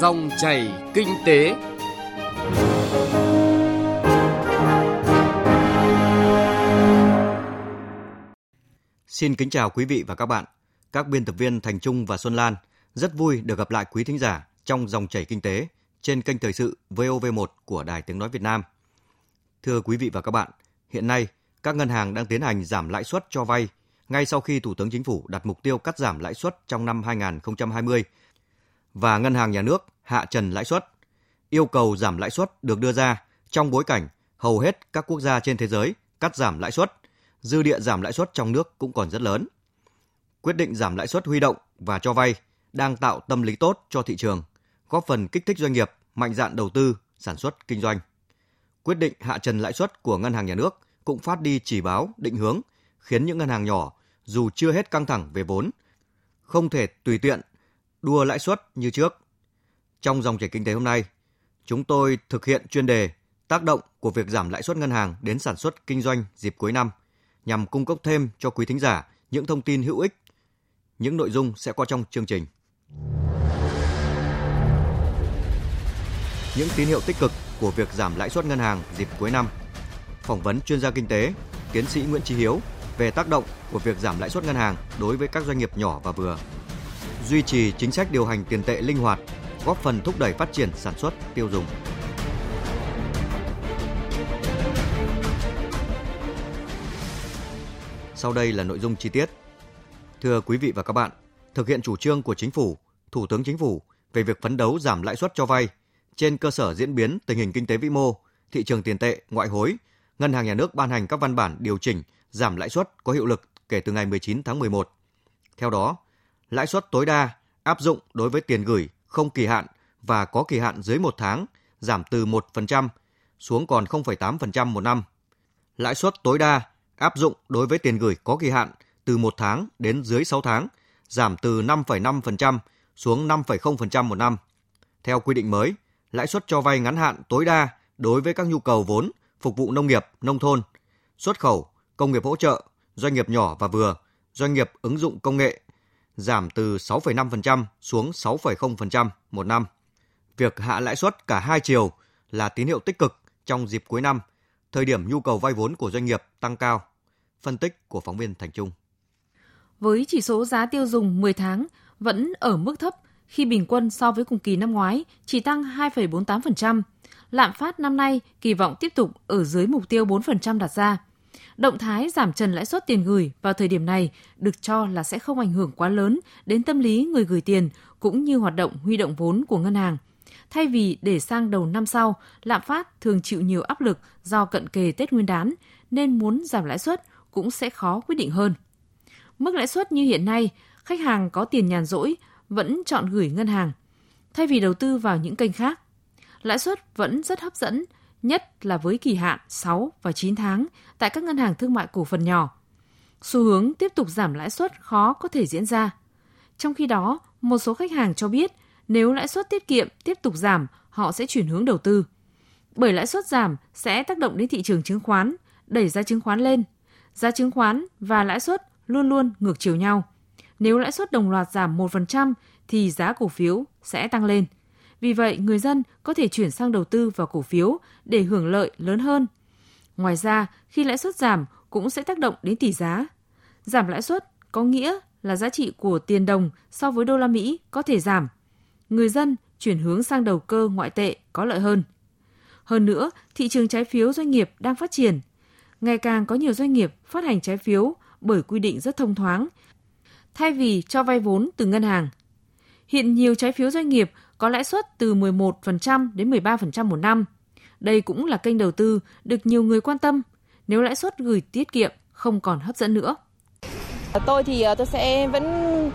Dòng chảy kinh tế. Xin kính chào quý vị và các bạn. Các biên tập viên Thành Trung và Xuân Lan rất vui được gặp lại quý thính giả trong Dòng chảy kinh tế trên kênh thời sự VOV1 của Đài Tiếng nói Việt Nam. Thưa quý vị và các bạn, hiện nay các ngân hàng đang tiến hành giảm lãi suất cho vay ngay sau khi Thủ tướng Chính phủ đặt mục tiêu cắt giảm lãi suất trong năm 2020 và Ngân hàng Nhà nước hạ trần lãi suất. Yêu cầu giảm lãi suất được đưa ra trong bối cảnh hầu hết các quốc gia trên thế giới cắt giảm lãi suất, dư địa giảm lãi suất trong nước cũng còn rất lớn. Quyết định giảm lãi suất huy động và cho vay đang tạo tâm lý tốt cho thị trường, góp phần kích thích doanh nghiệp mạnh dạn đầu tư, sản xuất, kinh doanh. Quyết định hạ trần lãi suất của Ngân hàng Nhà nước cũng phát đi chỉ báo định hướng, khiến những ngân hàng nhỏ dù chưa hết căng thẳng về vốn, không thể tùy tiện đua lãi suất như trước. Trong Dòng chảy kinh tế hôm nay, chúng tôi thực hiện chuyên đề tác động của việc giảm lãi suất ngân hàng đến sản xuất kinh doanh dịp cuối năm, nhằm cung cấp thêm cho quý thính giả những thông tin hữu ích. Những nội dung sẽ có trong chương trình. Những tín hiệu tích cực của việc giảm lãi suất ngân hàng dịp cuối năm. Phỏng vấn chuyên gia kinh tế, tiến sĩ Nguyễn Chí Hiếu về tác động của việc giảm lãi suất ngân hàng đối với các doanh nghiệp nhỏ và vừa. Duy trì chính sách điều hành tiền tệ linh hoạt, góp phần thúc đẩy phát triển sản xuất, tiêu dùng. Sau đây là nội dung chi tiết. Thưa quý vị và các bạn, thực hiện chủ trương của Chính phủ, Thủ tướng Chính phủ về việc phấn đấu giảm lãi suất cho vay trên cơ sở diễn biến tình hình kinh tế vĩ mô, thị trường tiền tệ, ngoại hối, Ngân hàng Nhà nước ban hành các văn bản điều chỉnh giảm lãi suất có hiệu lực kể từ ngày 19 tháng 11. Theo đó, lãi suất tối đa áp dụng đối với tiền gửi không kỳ hạn và có kỳ hạn dưới 1 tháng giảm từ 1% xuống còn 0,8% một năm. Lãi suất tối đa áp dụng đối với tiền gửi có kỳ hạn từ 1 tháng đến dưới 6 tháng giảm từ 5,5% xuống 5,0% một năm. Theo quy định mới, lãi suất cho vay ngắn hạn tối đa đối với các nhu cầu vốn phục vụ nông nghiệp, nông thôn, xuất khẩu, công nghiệp hỗ trợ, doanh nghiệp nhỏ và vừa, doanh nghiệp ứng dụng công nghệ giảm từ 6,5% xuống 6,0% một năm. Việc hạ lãi suất cả hai chiều là tín hiệu tích cực trong dịp cuối năm, thời điểm nhu cầu vay vốn của doanh nghiệp tăng cao. Phân tích của phóng viên Thành Trung. Với chỉ số giá tiêu dùng 10 tháng vẫn ở mức thấp khi bình quân so với cùng kỳ năm ngoái chỉ tăng 2,48%, lạm phát năm nay kỳ vọng tiếp tục ở dưới mục tiêu 4% đặt ra. Động thái giảm trần lãi suất tiền gửi vào thời điểm này được cho là sẽ không ảnh hưởng quá lớn đến tâm lý người gửi tiền cũng như hoạt động huy động vốn của ngân hàng. Thay vì để sang đầu năm sau, lạm phát thường chịu nhiều áp lực do cận kề Tết Nguyên đán nên muốn giảm lãi suất cũng sẽ khó quyết định hơn. Mức lãi suất như hiện nay, khách hàng có tiền nhàn rỗi vẫn chọn gửi ngân hàng thay vì đầu tư vào những kênh khác. Lãi suất vẫn rất hấp dẫn, nhất là với kỳ hạn 6 và 9 tháng tại các ngân hàng thương mại cổ phần nhỏ. Xu hướng tiếp tục giảm lãi suất khó có thể diễn ra. Trong khi đó, một số khách hàng cho biết nếu lãi suất tiết kiệm tiếp tục giảm, họ sẽ chuyển hướng đầu tư. Bởi lãi suất giảm sẽ tác động đến thị trường chứng khoán, đẩy giá chứng khoán lên. Giá chứng khoán và lãi suất luôn luôn ngược chiều nhau. Nếu lãi suất đồng loạt giảm 1% thì giá cổ phiếu sẽ tăng lên. Vì vậy, người dân có thể chuyển sang đầu tư vào cổ phiếu để hưởng lợi lớn hơn. Ngoài ra, khi lãi suất giảm cũng sẽ tác động đến tỷ giá. Giảm lãi suất có nghĩa là giá trị của tiền đồng so với đô la Mỹ có thể giảm. Người dân chuyển hướng sang đầu cơ ngoại tệ có lợi hơn. Hơn nữa, thị trường trái phiếu doanh nghiệp đang phát triển. Ngày càng có nhiều doanh nghiệp phát hành trái phiếu bởi quy định rất thông thoáng, thay vì cho vay vốn từ ngân hàng. Hiện nhiều trái phiếu doanh nghiệp có lãi suất từ 11% đến 13% một năm. Đây cũng là kênh đầu tư được nhiều người quan tâm nếu lãi suất gửi tiết kiệm không còn hấp dẫn nữa. Tôi sẽ vẫn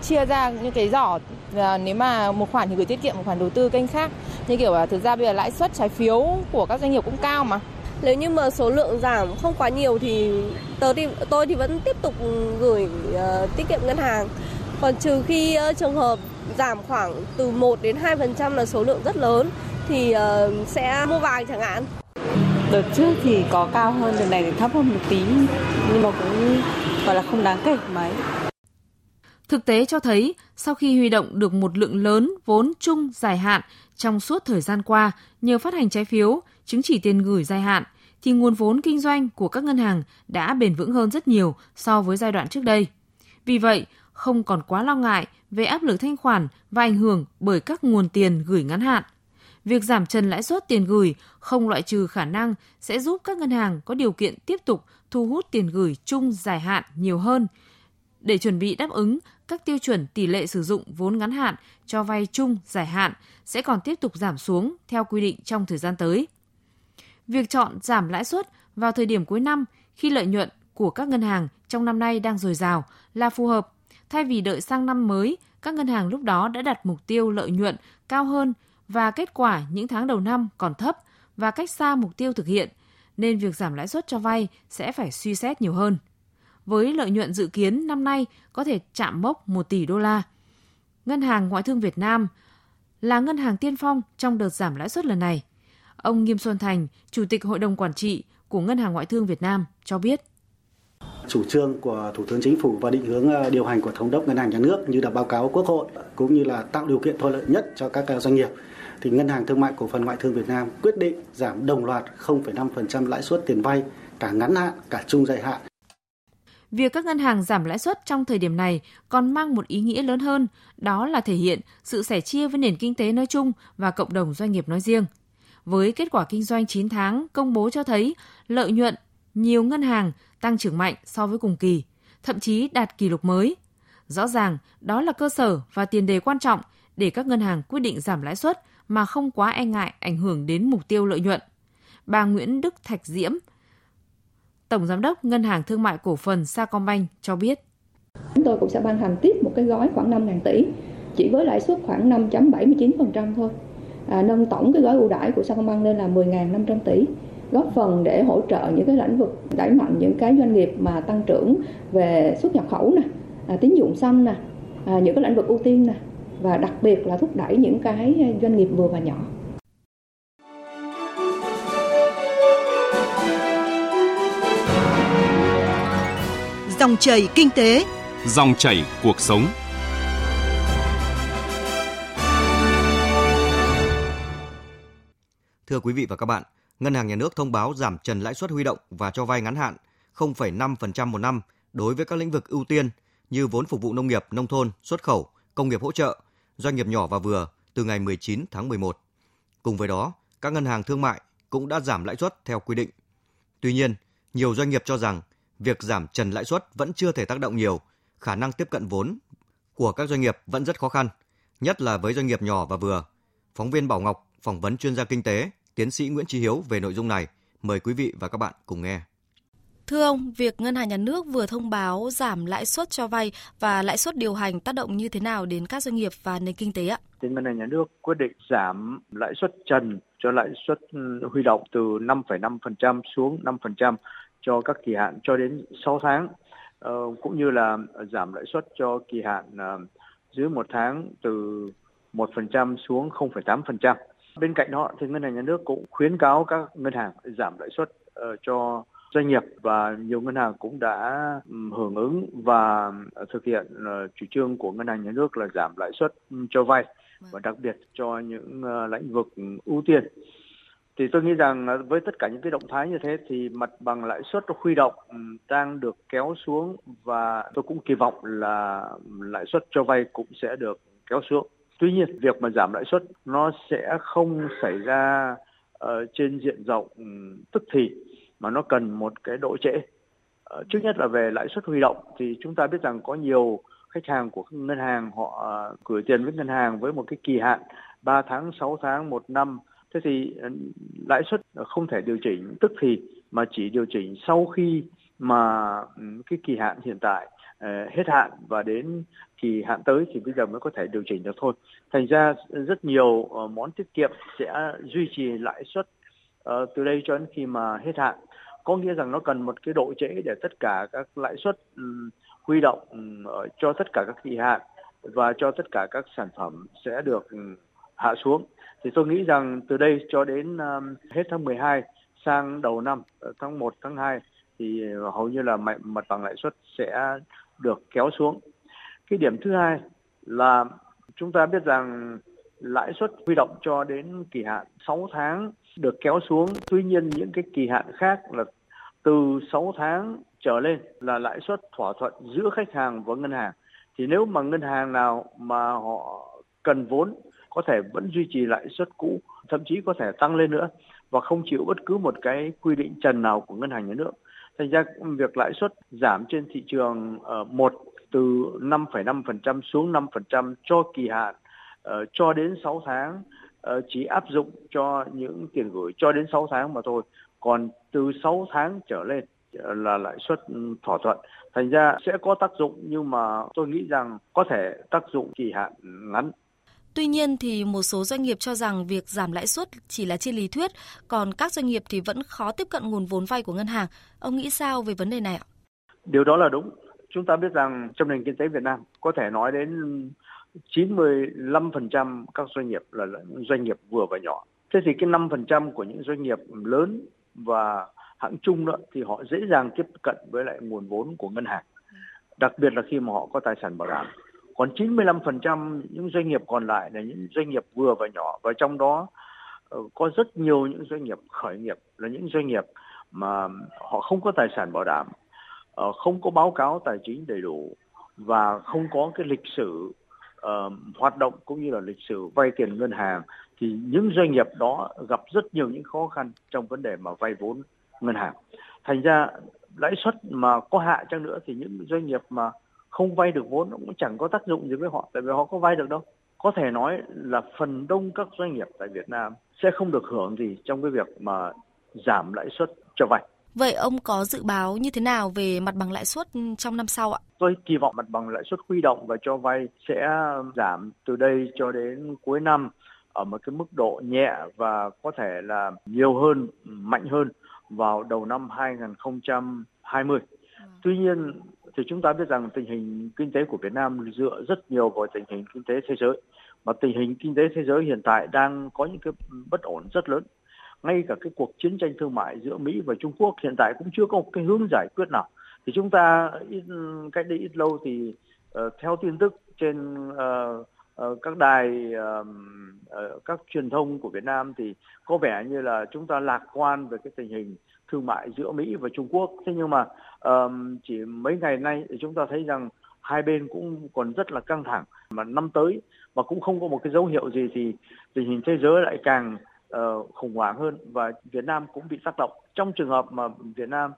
chia ra những cái giỏ, nếu mà một khoản thì gửi tiết kiệm, một khoản đầu tư kênh khác. Như kiểu là thực ra bây giờ lãi suất trái phiếu của các doanh nghiệp cũng cao mà. Nếu như mà số lượng giảm không quá nhiều thì tôi vẫn tiếp tục gửi tiết kiệm ngân hàng. Còn trừ khi trường hợp giảm khoảng từ 1 đến 2% là số lượng rất lớn thì sẽ mua vàng chẳng hạn. Đợt trước thì có cao hơn, đợt này thì thấp hơn một tí nhưng mà cũng gọi là không đáng kể mấy. Thực tế cho thấy, sau khi huy động được một lượng lớn vốn chung dài hạn trong suốt thời gian qua nhờ phát hành trái phiếu, chứng chỉ tiền gửi dài hạn, thì nguồn vốn kinh doanh của các ngân hàng đã bền vững hơn rất nhiều so với giai đoạn trước đây. Vì vậy, không còn quá lo ngại về áp lực thanh khoản và ảnh hưởng bởi các nguồn tiền gửi ngắn hạn. Việc giảm trần lãi suất tiền gửi không loại trừ khả năng sẽ giúp các ngân hàng có điều kiện tiếp tục thu hút tiền gửi chung dài hạn nhiều hơn để chuẩn bị đáp ứng các tiêu chuẩn tỷ lệ sử dụng vốn ngắn hạn cho vay chung dài hạn sẽ còn tiếp tục giảm xuống theo quy định trong thời gian tới. Việc chọn giảm lãi suất vào thời điểm cuối năm khi lợi nhuận của các ngân hàng trong năm nay đang dồi dào là phù hợp. Thay vì đợi sang năm mới, các ngân hàng lúc đó đã đặt mục tiêu lợi nhuận cao hơn và kết quả những tháng đầu năm còn thấp và cách xa mục tiêu thực hiện, nên việc giảm lãi suất cho vay sẽ phải suy xét nhiều hơn. Với lợi nhuận dự kiến năm nay có thể chạm mốc 1 tỷ đô la. Ngân hàng Ngoại thương Việt Nam là ngân hàng tiên phong trong đợt giảm lãi suất lần này. Ông Nghiêm Xuân Thành, Chủ tịch Hội đồng Quản trị của Ngân hàng Ngoại thương Việt Nam cho biết. Chủ trương của Thủ tướng Chính phủ và định hướng điều hành của Thống đốc Ngân hàng Nhà nước như đã báo cáo Quốc hội cũng như là tạo điều kiện thuận lợi nhất cho các doanh nghiệp, thì Ngân hàng Thương mại Cổ phần Ngoại thương Việt Nam quyết định giảm đồng loạt 0,5% lãi suất tiền vay cả ngắn hạn, cả trung dài hạn. Việc các ngân hàng giảm lãi suất trong thời điểm này còn mang một ý nghĩa lớn hơn, đó là thể hiện sự sẻ chia với nền kinh tế nói chung và cộng đồng doanh nghiệp nói riêng. Với kết quả kinh doanh 9 tháng công bố cho thấy lợi nhuận nhiều ngân hàng tăng trưởng mạnh so với cùng kỳ, thậm chí đạt kỷ lục mới. Rõ ràng, đó là cơ sở và tiền đề quan trọng để các ngân hàng quyết định giảm lãi suất mà không quá e ngại ảnh hưởng đến mục tiêu lợi nhuận. Bà Nguyễn Đức Thạch Diễm, Tổng Giám đốc Ngân hàng Thương mại Cổ phần Sacombank cho biết. Chúng tôi cũng sẽ ban hành tiếp một cái gói khoảng 5.000 tỷ, chỉ với lãi suất khoảng 5.79% thôi. Nâng tổng cái gói ưu đãi của Sacombank lên là 10.500 tỷ, góp phần để hỗ trợ những cái lĩnh vực đẩy mạnh những cái doanh nghiệp mà tăng trưởng về xuất nhập khẩu nè, tín dụng xanh nè, những cái lĩnh vực ưu tiên nè, và đặc biệt là thúc đẩy những cái doanh nghiệp vừa và nhỏ. Dòng chảy kinh tế, dòng chảy cuộc sống. Thưa quý vị và các bạn, Ngân hàng Nhà nước thông báo giảm trần lãi suất huy động và cho vay ngắn hạn 0,5% một năm đối với các lĩnh vực ưu tiên như vốn phục vụ nông nghiệp, nông thôn, xuất khẩu, công nghiệp hỗ trợ, doanh nghiệp nhỏ và vừa từ ngày 19 tháng 11. Cùng với đó, các ngân hàng thương mại cũng đã giảm lãi suất theo quy định. Tuy nhiên, nhiều doanh nghiệp cho rằng việc giảm trần lãi suất vẫn chưa thể tác động nhiều, khả năng tiếp cận vốn của các doanh nghiệp vẫn rất khó khăn, nhất là với doanh nghiệp nhỏ và vừa. Phóng viên Bảo Ngọc phỏng vấn chuyên gia kinh tế, tiến sĩ Nguyễn Chí Hiếu về nội dung này. Mời quý vị và các bạn cùng nghe. Thưa ông, việc Ngân hàng Nhà nước vừa thông báo giảm lãi suất cho vay và lãi suất điều hành tác động như thế nào đến các doanh nghiệp và nền kinh tế ạ? Ngân hàng Nhà nước quyết định giảm lãi suất trần cho lãi suất huy động từ 5,5% xuống 5%. Cho các kỳ hạn cho đến 6 tháng, cũng như là giảm lãi suất cho kỳ hạn dưới 1 tháng từ 1% xuống 0,8%. Bên cạnh đó thì Ngân hàng Nhà nước cũng khuyến cáo các ngân hàng giảm lãi suất cho doanh nghiệp, và nhiều ngân hàng cũng đã hưởng ứng và thực hiện chủ trương của Ngân hàng Nhà nước là giảm lãi suất cho vay và đặc biệt cho những lĩnh vực ưu tiên. Thì tôi nghĩ rằng với tất cả những cái động thái như thế thì mặt bằng lãi suất huy động đang được kéo xuống, và tôi cũng kỳ vọng là lãi suất cho vay cũng sẽ được kéo xuống. Tuy nhiên, việc mà giảm lãi suất nó sẽ không xảy ra trên diện rộng tức thì, mà nó cần một cái độ trễ. Trước nhất là về lãi suất huy động thì chúng ta biết rằng có nhiều khách hàng của các ngân hàng họ gửi tiền với ngân hàng với một cái kỳ hạn 3 tháng, 6 tháng, 1 năm. Thế thì lãi suất không thể điều chỉnh tức thì mà chỉ điều chỉnh sau khi mà cái kỳ hạn hiện tại hết hạn và đến kỳ hạn tới thì bây giờ mới có thể điều chỉnh được thôi. Thành ra rất nhiều món tiết kiệm sẽ duy trì lãi suất từ đây cho đến khi mà hết hạn. Có nghĩa rằng nó cần một cái độ trễ để tất cả các lãi suất huy động cho tất cả các kỳ hạn và cho tất cả các sản phẩm sẽ được hạ xuống. Thì tôi nghĩ rằng từ đây cho đến hết tháng 12 sang đầu năm, tháng 1, tháng 2 thì hầu như là mặt bằng lãi suất sẽ được kéo xuống. Cái điểm thứ hai là chúng ta biết rằng lãi suất huy động cho đến kỳ hạn 6 tháng được kéo xuống. Tuy nhiên những cái kỳ hạn khác là từ 6 tháng trở lên là lãi suất thỏa thuận giữa khách hàng và ngân hàng. Thì nếu mà ngân hàng nào mà họ cần vốn có thể vẫn duy trì lãi suất cũ, thậm chí có thể tăng lên nữa và không chịu bất cứ một cái quy định trần nào của ngân hàng nhà nước. Thành ra việc lãi suất giảm trên thị trường từ 5,5% xuống 5% cho kỳ hạn cho đến 6 tháng chỉ áp dụng cho những tiền gửi cho đến 6 tháng mà thôi. Còn từ 6 tháng trở lên là lãi suất thỏa thuận. Thành ra sẽ có tác dụng nhưng mà tôi nghĩ rằng có thể tác dụng kỳ hạn ngắn. Tuy nhiên thì một số doanh nghiệp cho rằng việc giảm lãi suất chỉ là trên lý thuyết, còn các doanh nghiệp thì vẫn khó tiếp cận nguồn vốn vay của ngân hàng. Ông nghĩ sao về vấn đề này ạ? Điều đó là đúng. Chúng ta biết rằng trong nền kinh tế Việt Nam có thể nói đến 95% các doanh nghiệp là doanh nghiệp vừa và nhỏ. Thế thì cái 5% của những doanh nghiệp lớn và hạng trung đó thì họ dễ dàng tiếp cận với lại nguồn vốn của ngân hàng, đặc biệt là khi mà họ có tài sản bảo đảm. Còn 95% những doanh nghiệp còn lại là những doanh nghiệp vừa và nhỏ, và trong đó có rất nhiều những doanh nghiệp khởi nghiệp, là những doanh nghiệp mà họ không có tài sản bảo đảm, không có báo cáo tài chính đầy đủ và không có cái lịch sử hoạt động cũng như là lịch sử vay tiền ngân hàng, thì những doanh nghiệp đó gặp rất nhiều những khó khăn trong vấn đề mà vay vốn ngân hàng. Thành ra lãi suất mà có hạ chăng nữa thì những doanh nghiệp mà không vay được vốn cũng chẳng có tác dụng gì với họ, tại vì họ có vay được đâu. Có thể nói là phần đông các doanh nghiệp tại Việt Nam sẽ không được hưởng gì trong cái việc mà giảm lãi suất cho vay. Vậy ông có dự báo như thế nào về mặt bằng lãi suất trong năm sau ạ? Tôi kỳ vọng mặt bằng lãi suất huy động và cho vay sẽ giảm từ đây cho đến cuối năm ở một cái mức độ nhẹ và có thể là nhiều hơn, mạnh hơn vào đầu năm 2020. Tuy nhiên thì chúng ta biết rằng tình hình kinh tế của Việt Nam dựa rất nhiều vào tình hình kinh tế thế giới. Mà tình hình kinh tế thế giới hiện tại đang có những cái bất ổn rất lớn. Ngay cả cái cuộc chiến tranh thương mại giữa Mỹ và Trung Quốc hiện tại cũng chưa có một cái hướng giải quyết nào. Thì chúng ta cách đây ít lâu thì theo tin tức trên các đài, các truyền thông của Việt Nam thì có vẻ như là chúng ta lạc quan về cái tình hình thương mại giữa Mỹ và Trung Quốc. Thế nhưng mà chỉ mấy ngày nay thì chúng ta thấy rằng hai bên cũng còn rất là căng thẳng. Mà năm tới mà cũng không có một cái dấu hiệu gì thì tình hình thế giới lại càng khủng hoảng hơn và Việt Nam cũng bị tác động. Trong trường hợp mà Việt Nam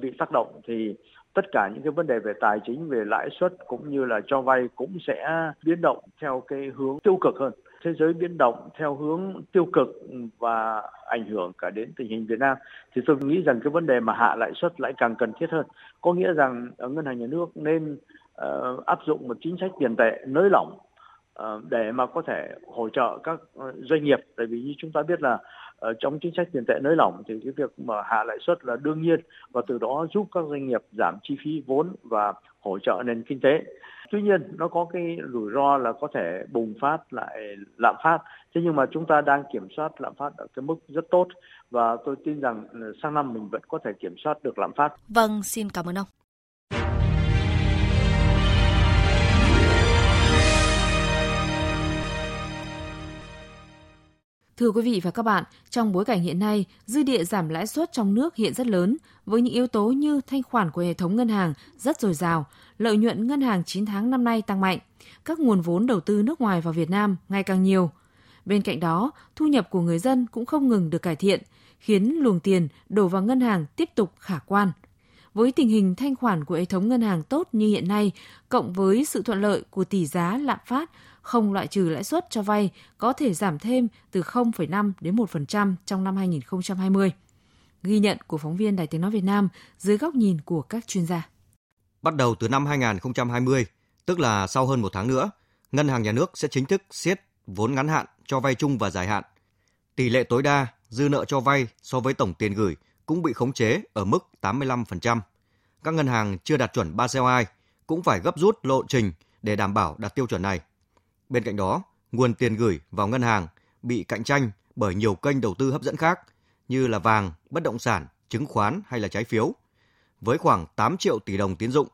bị tác động thì tất cả những cái vấn đề về tài chính, về lãi suất cũng như là cho vay cũng sẽ biến động theo cái hướng tiêu cực hơn. Thế giới biến động theo hướng tiêu cực và ảnh hưởng cả đến tình hình Việt Nam. Thì tôi nghĩ rằng cái vấn đề mà hạ lãi suất lại càng cần thiết hơn. Có nghĩa rằng ngân hàng nhà nước nên áp dụng một chính sách tiền tệ nới lỏng để mà có thể hỗ trợ các doanh nghiệp. Tại vì như chúng ta biết là trong chính sách tiền tệ nới lỏng thì cái việc mà hạ lãi suất là đương nhiên và từ đó giúp các doanh nghiệp giảm chi phí vốn và hỗ trợ nền kinh tế. Tuy nhiên nó có cái rủi ro là có thể bùng phát lại lạm phát. Thế nhưng mà chúng ta đang kiểm soát lạm phát ở cái mức rất tốt và tôi tin rằng sang năm mình vẫn có thể kiểm soát được lạm phát. Vâng, xin cảm ơn ông. Thưa quý vị và các bạn, trong bối cảnh hiện nay, dư địa giảm lãi suất trong nước hiện rất lớn, với những yếu tố như thanh khoản của hệ thống ngân hàng rất dồi dào, lợi nhuận ngân hàng 9 tháng năm nay tăng mạnh, các nguồn vốn đầu tư nước ngoài vào Việt Nam ngày càng nhiều. Bên cạnh đó, thu nhập của người dân cũng không ngừng được cải thiện, khiến luồng tiền đổ vào ngân hàng tiếp tục khả quan. Với tình hình thanh khoản của hệ thống ngân hàng tốt như hiện nay, cộng với sự thuận lợi của tỷ giá lạm phát, không loại trừ lãi suất cho vay có thể giảm thêm từ 0,5 đến 1% trong năm 2020. Ghi nhận của phóng viên Đài Tiếng nói Việt Nam dưới góc nhìn của các chuyên gia. Bắt đầu từ năm 2020, tức là sau hơn một tháng nữa, Ngân hàng Nhà nước sẽ chính thức siết vốn ngắn hạn cho vay chung và dài hạn. Tỷ lệ tối đa dư nợ cho vay so với tổng tiền gửi cũng bị khống chế ở mức 85%. Các ngân hàng chưa đạt chuẩn Basel II cũng phải gấp rút lộ trình để đảm bảo đạt tiêu chuẩn này. Bên cạnh đó, nguồn tiền gửi vào ngân hàng bị cạnh tranh bởi nhiều kênh đầu tư hấp dẫn khác như là vàng, bất động sản, chứng khoán hay là trái phiếu. Với khoảng 8 triệu tỷ đồng tín dụng,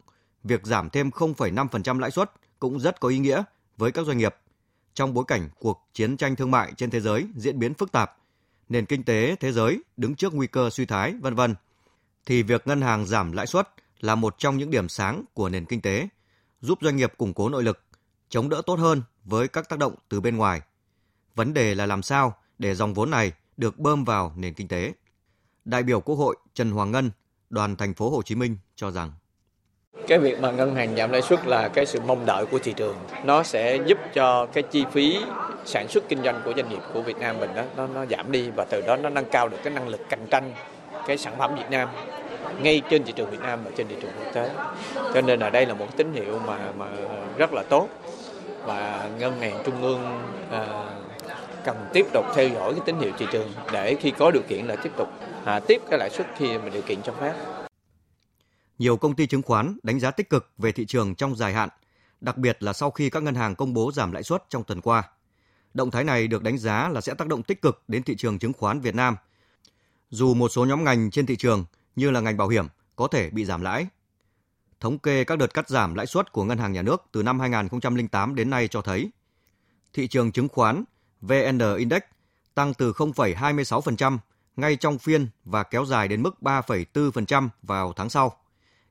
việc giảm thêm 0,5% lãi suất cũng rất có ý nghĩa với các doanh nghiệp. Trong bối cảnh cuộc chiến tranh thương mại trên thế giới diễn biến phức tạp, nền kinh tế thế giới đứng trước nguy cơ suy thoái, v.v. thì việc ngân hàng giảm lãi suất là một trong những điểm sáng của nền kinh tế, giúp doanh nghiệp củng cố nội lực, chống đỡ tốt hơn với các tác động từ bên ngoài. Vấn đề là làm sao để dòng vốn này được bơm vào nền kinh tế. Đại biểu Quốc hội Trần Hoàng Ngân, đoàn Thành phố Hồ Chí Minh cho rằng cái việc mà ngân hàng giảm lãi suất là cái sự mong đợi của thị trường. Nó sẽ giúp cho cái chi phí sản xuất kinh doanh của doanh nghiệp của Việt Nam mình đó, nó giảm đi, và từ đó nó nâng cao được cái năng lực cạnh tranh cái sản phẩm Việt Nam ngay trên thị trường Việt Nam và trên thị trường quốc tế. Cho nên là đây là một tín hiệu mà rất là tốt, và ngân hàng trung ương cần tiếp tục theo dõi cái tín hiệu thị trường để khi có điều kiện là tiếp tục hạ tiếp cái lãi suất khi mà điều kiện cho phép. Nhiều công ty chứng khoán đánh giá tích cực về thị trường trong dài hạn, đặc biệt là sau khi các ngân hàng công bố giảm lãi suất trong tuần qua. Động thái này được đánh giá là sẽ tác động tích cực đến thị trường chứng khoán Việt Nam, dù một số nhóm ngành trên thị trường như là ngành bảo hiểm có thể bị giảm lãi. Thống kê các đợt cắt giảm lãi suất của Ngân hàng Nhà nước từ năm 2008 đến nay cho thấy thị trường chứng khoán VN Index tăng từ 0,26% ngay trong phiên và kéo dài đến mức 3,4% vào tháng sau.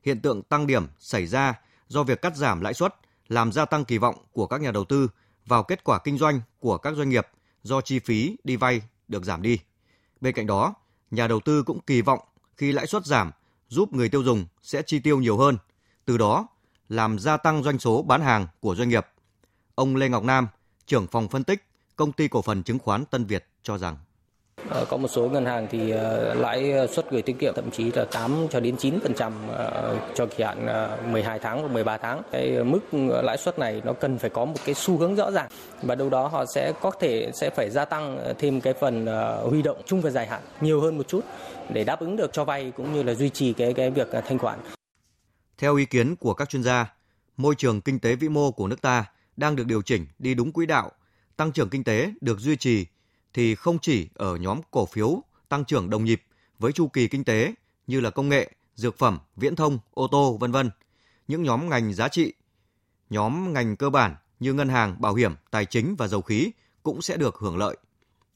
Hiện tượng tăng điểm xảy ra do việc cắt giảm lãi suất làm gia tăng kỳ vọng của các nhà đầu tư vào kết quả kinh doanh của các doanh nghiệp do chi phí đi vay được giảm đi. Bên cạnh đó, nhà đầu tư cũng kỳ vọng khi lãi suất giảm giúp người tiêu dùng sẽ chi tiêu nhiều hơn, từ đó làm gia tăng doanh số bán hàng của doanh nghiệp. Ông Lê Ngọc Nam, trưởng phòng phân tích Công ty Cổ phần Chứng khoán Tân Việt cho rằng có một số ngân hàng thì lãi suất gửi tiết kiệm thậm chí là 8-9% cho kỳ hạn 12 tháng và 13 tháng. Cái mức lãi suất này nó cần phải có một cái xu hướng rõ ràng, và đâu đó họ sẽ có thể sẽ phải gia tăng thêm cái phần huy động chung và dài hạn nhiều hơn một chút để đáp ứng được cho vay cũng như là duy trì cái việc thanh khoản. Theo ý kiến của các chuyên gia, môi trường kinh tế vĩ mô của nước ta đang được điều chỉnh đi đúng quỹ đạo, tăng trưởng kinh tế được duy trì thì không chỉ ở nhóm cổ phiếu tăng trưởng đồng nhịp với chu kỳ kinh tế như là công nghệ, dược phẩm, viễn thông, ô tô, v.v. Những nhóm ngành giá trị, nhóm ngành cơ bản như ngân hàng, bảo hiểm, tài chính và dầu khí cũng sẽ được hưởng lợi.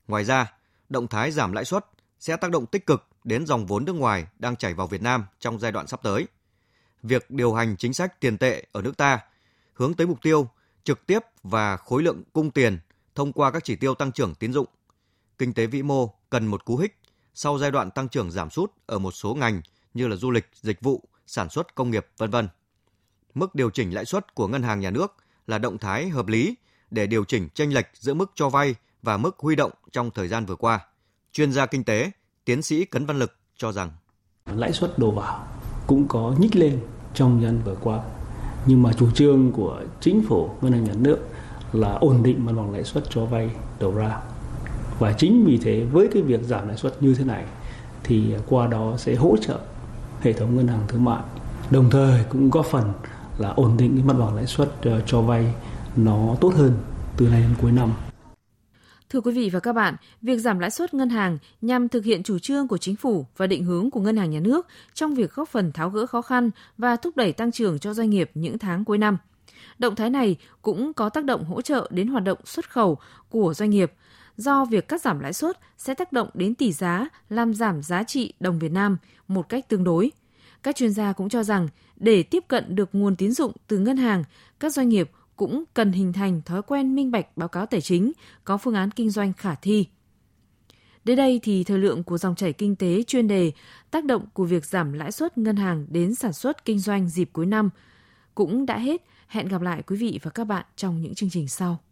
Ngoài ra, động thái giảm lãi suất sẽ tác động tích cực đến dòng vốn nước ngoài đang chảy vào Việt Nam trong giai đoạn sắp tới. Việc điều hành chính sách tiền tệ ở nước ta hướng tới mục tiêu trực tiếp và khối lượng cung tiền thông qua các chỉ tiêu tăng trưởng tín dụng. Kinh tế vĩ mô cần một cú hích sau giai đoạn tăng trưởng giảm sút ở một số ngành như là du lịch, dịch vụ, sản xuất công nghiệp, v.v. Mức điều chỉnh lãi suất của Ngân hàng Nhà nước là động thái hợp lý để điều chỉnh chênh lệch giữa mức cho vay và mức huy động trong thời gian vừa qua. Chuyên gia kinh tế, tiến sĩ Cấn Văn Lực cho rằng lãi suất đầu vào cũng có nhích lên trong thời gian vừa qua, nhưng mà chủ trương của chính phủ, Ngân hàng Nhà nước là ổn định mặt bằng lãi suất cho vay đầu ra. Và chính vì thế với cái việc giảm lãi suất như thế này thì qua đó sẽ hỗ trợ hệ thống ngân hàng thương mại, đồng thời cũng góp phần là ổn định cái mặt bằng lãi suất cho vay nó tốt hơn từ nay đến cuối năm. Thưa quý vị và các bạn, việc giảm lãi suất ngân hàng nhằm thực hiện chủ trương của chính phủ và định hướng của Ngân hàng Nhà nước trong việc góp phần tháo gỡ khó khăn và thúc đẩy tăng trưởng cho doanh nghiệp những tháng cuối năm. Động thái này cũng có tác động hỗ trợ đến hoạt động xuất khẩu của doanh nghiệp, do việc cắt giảm lãi suất sẽ tác động đến tỷ giá, làm giảm giá trị đồng Việt Nam một cách tương đối. Các chuyên gia cũng cho rằng để tiếp cận được nguồn tín dụng từ ngân hàng, các doanh nghiệp cũng cần hình thành thói quen minh bạch báo cáo tài chính, có phương án kinh doanh khả thi. Đến đây thì thời lượng của dòng chảy kinh tế chuyên đề tác động của việc giảm lãi suất ngân hàng đến sản xuất kinh doanh dịp cuối năm cũng đã hết. Hẹn gặp lại quý vị và các bạn trong những chương trình sau.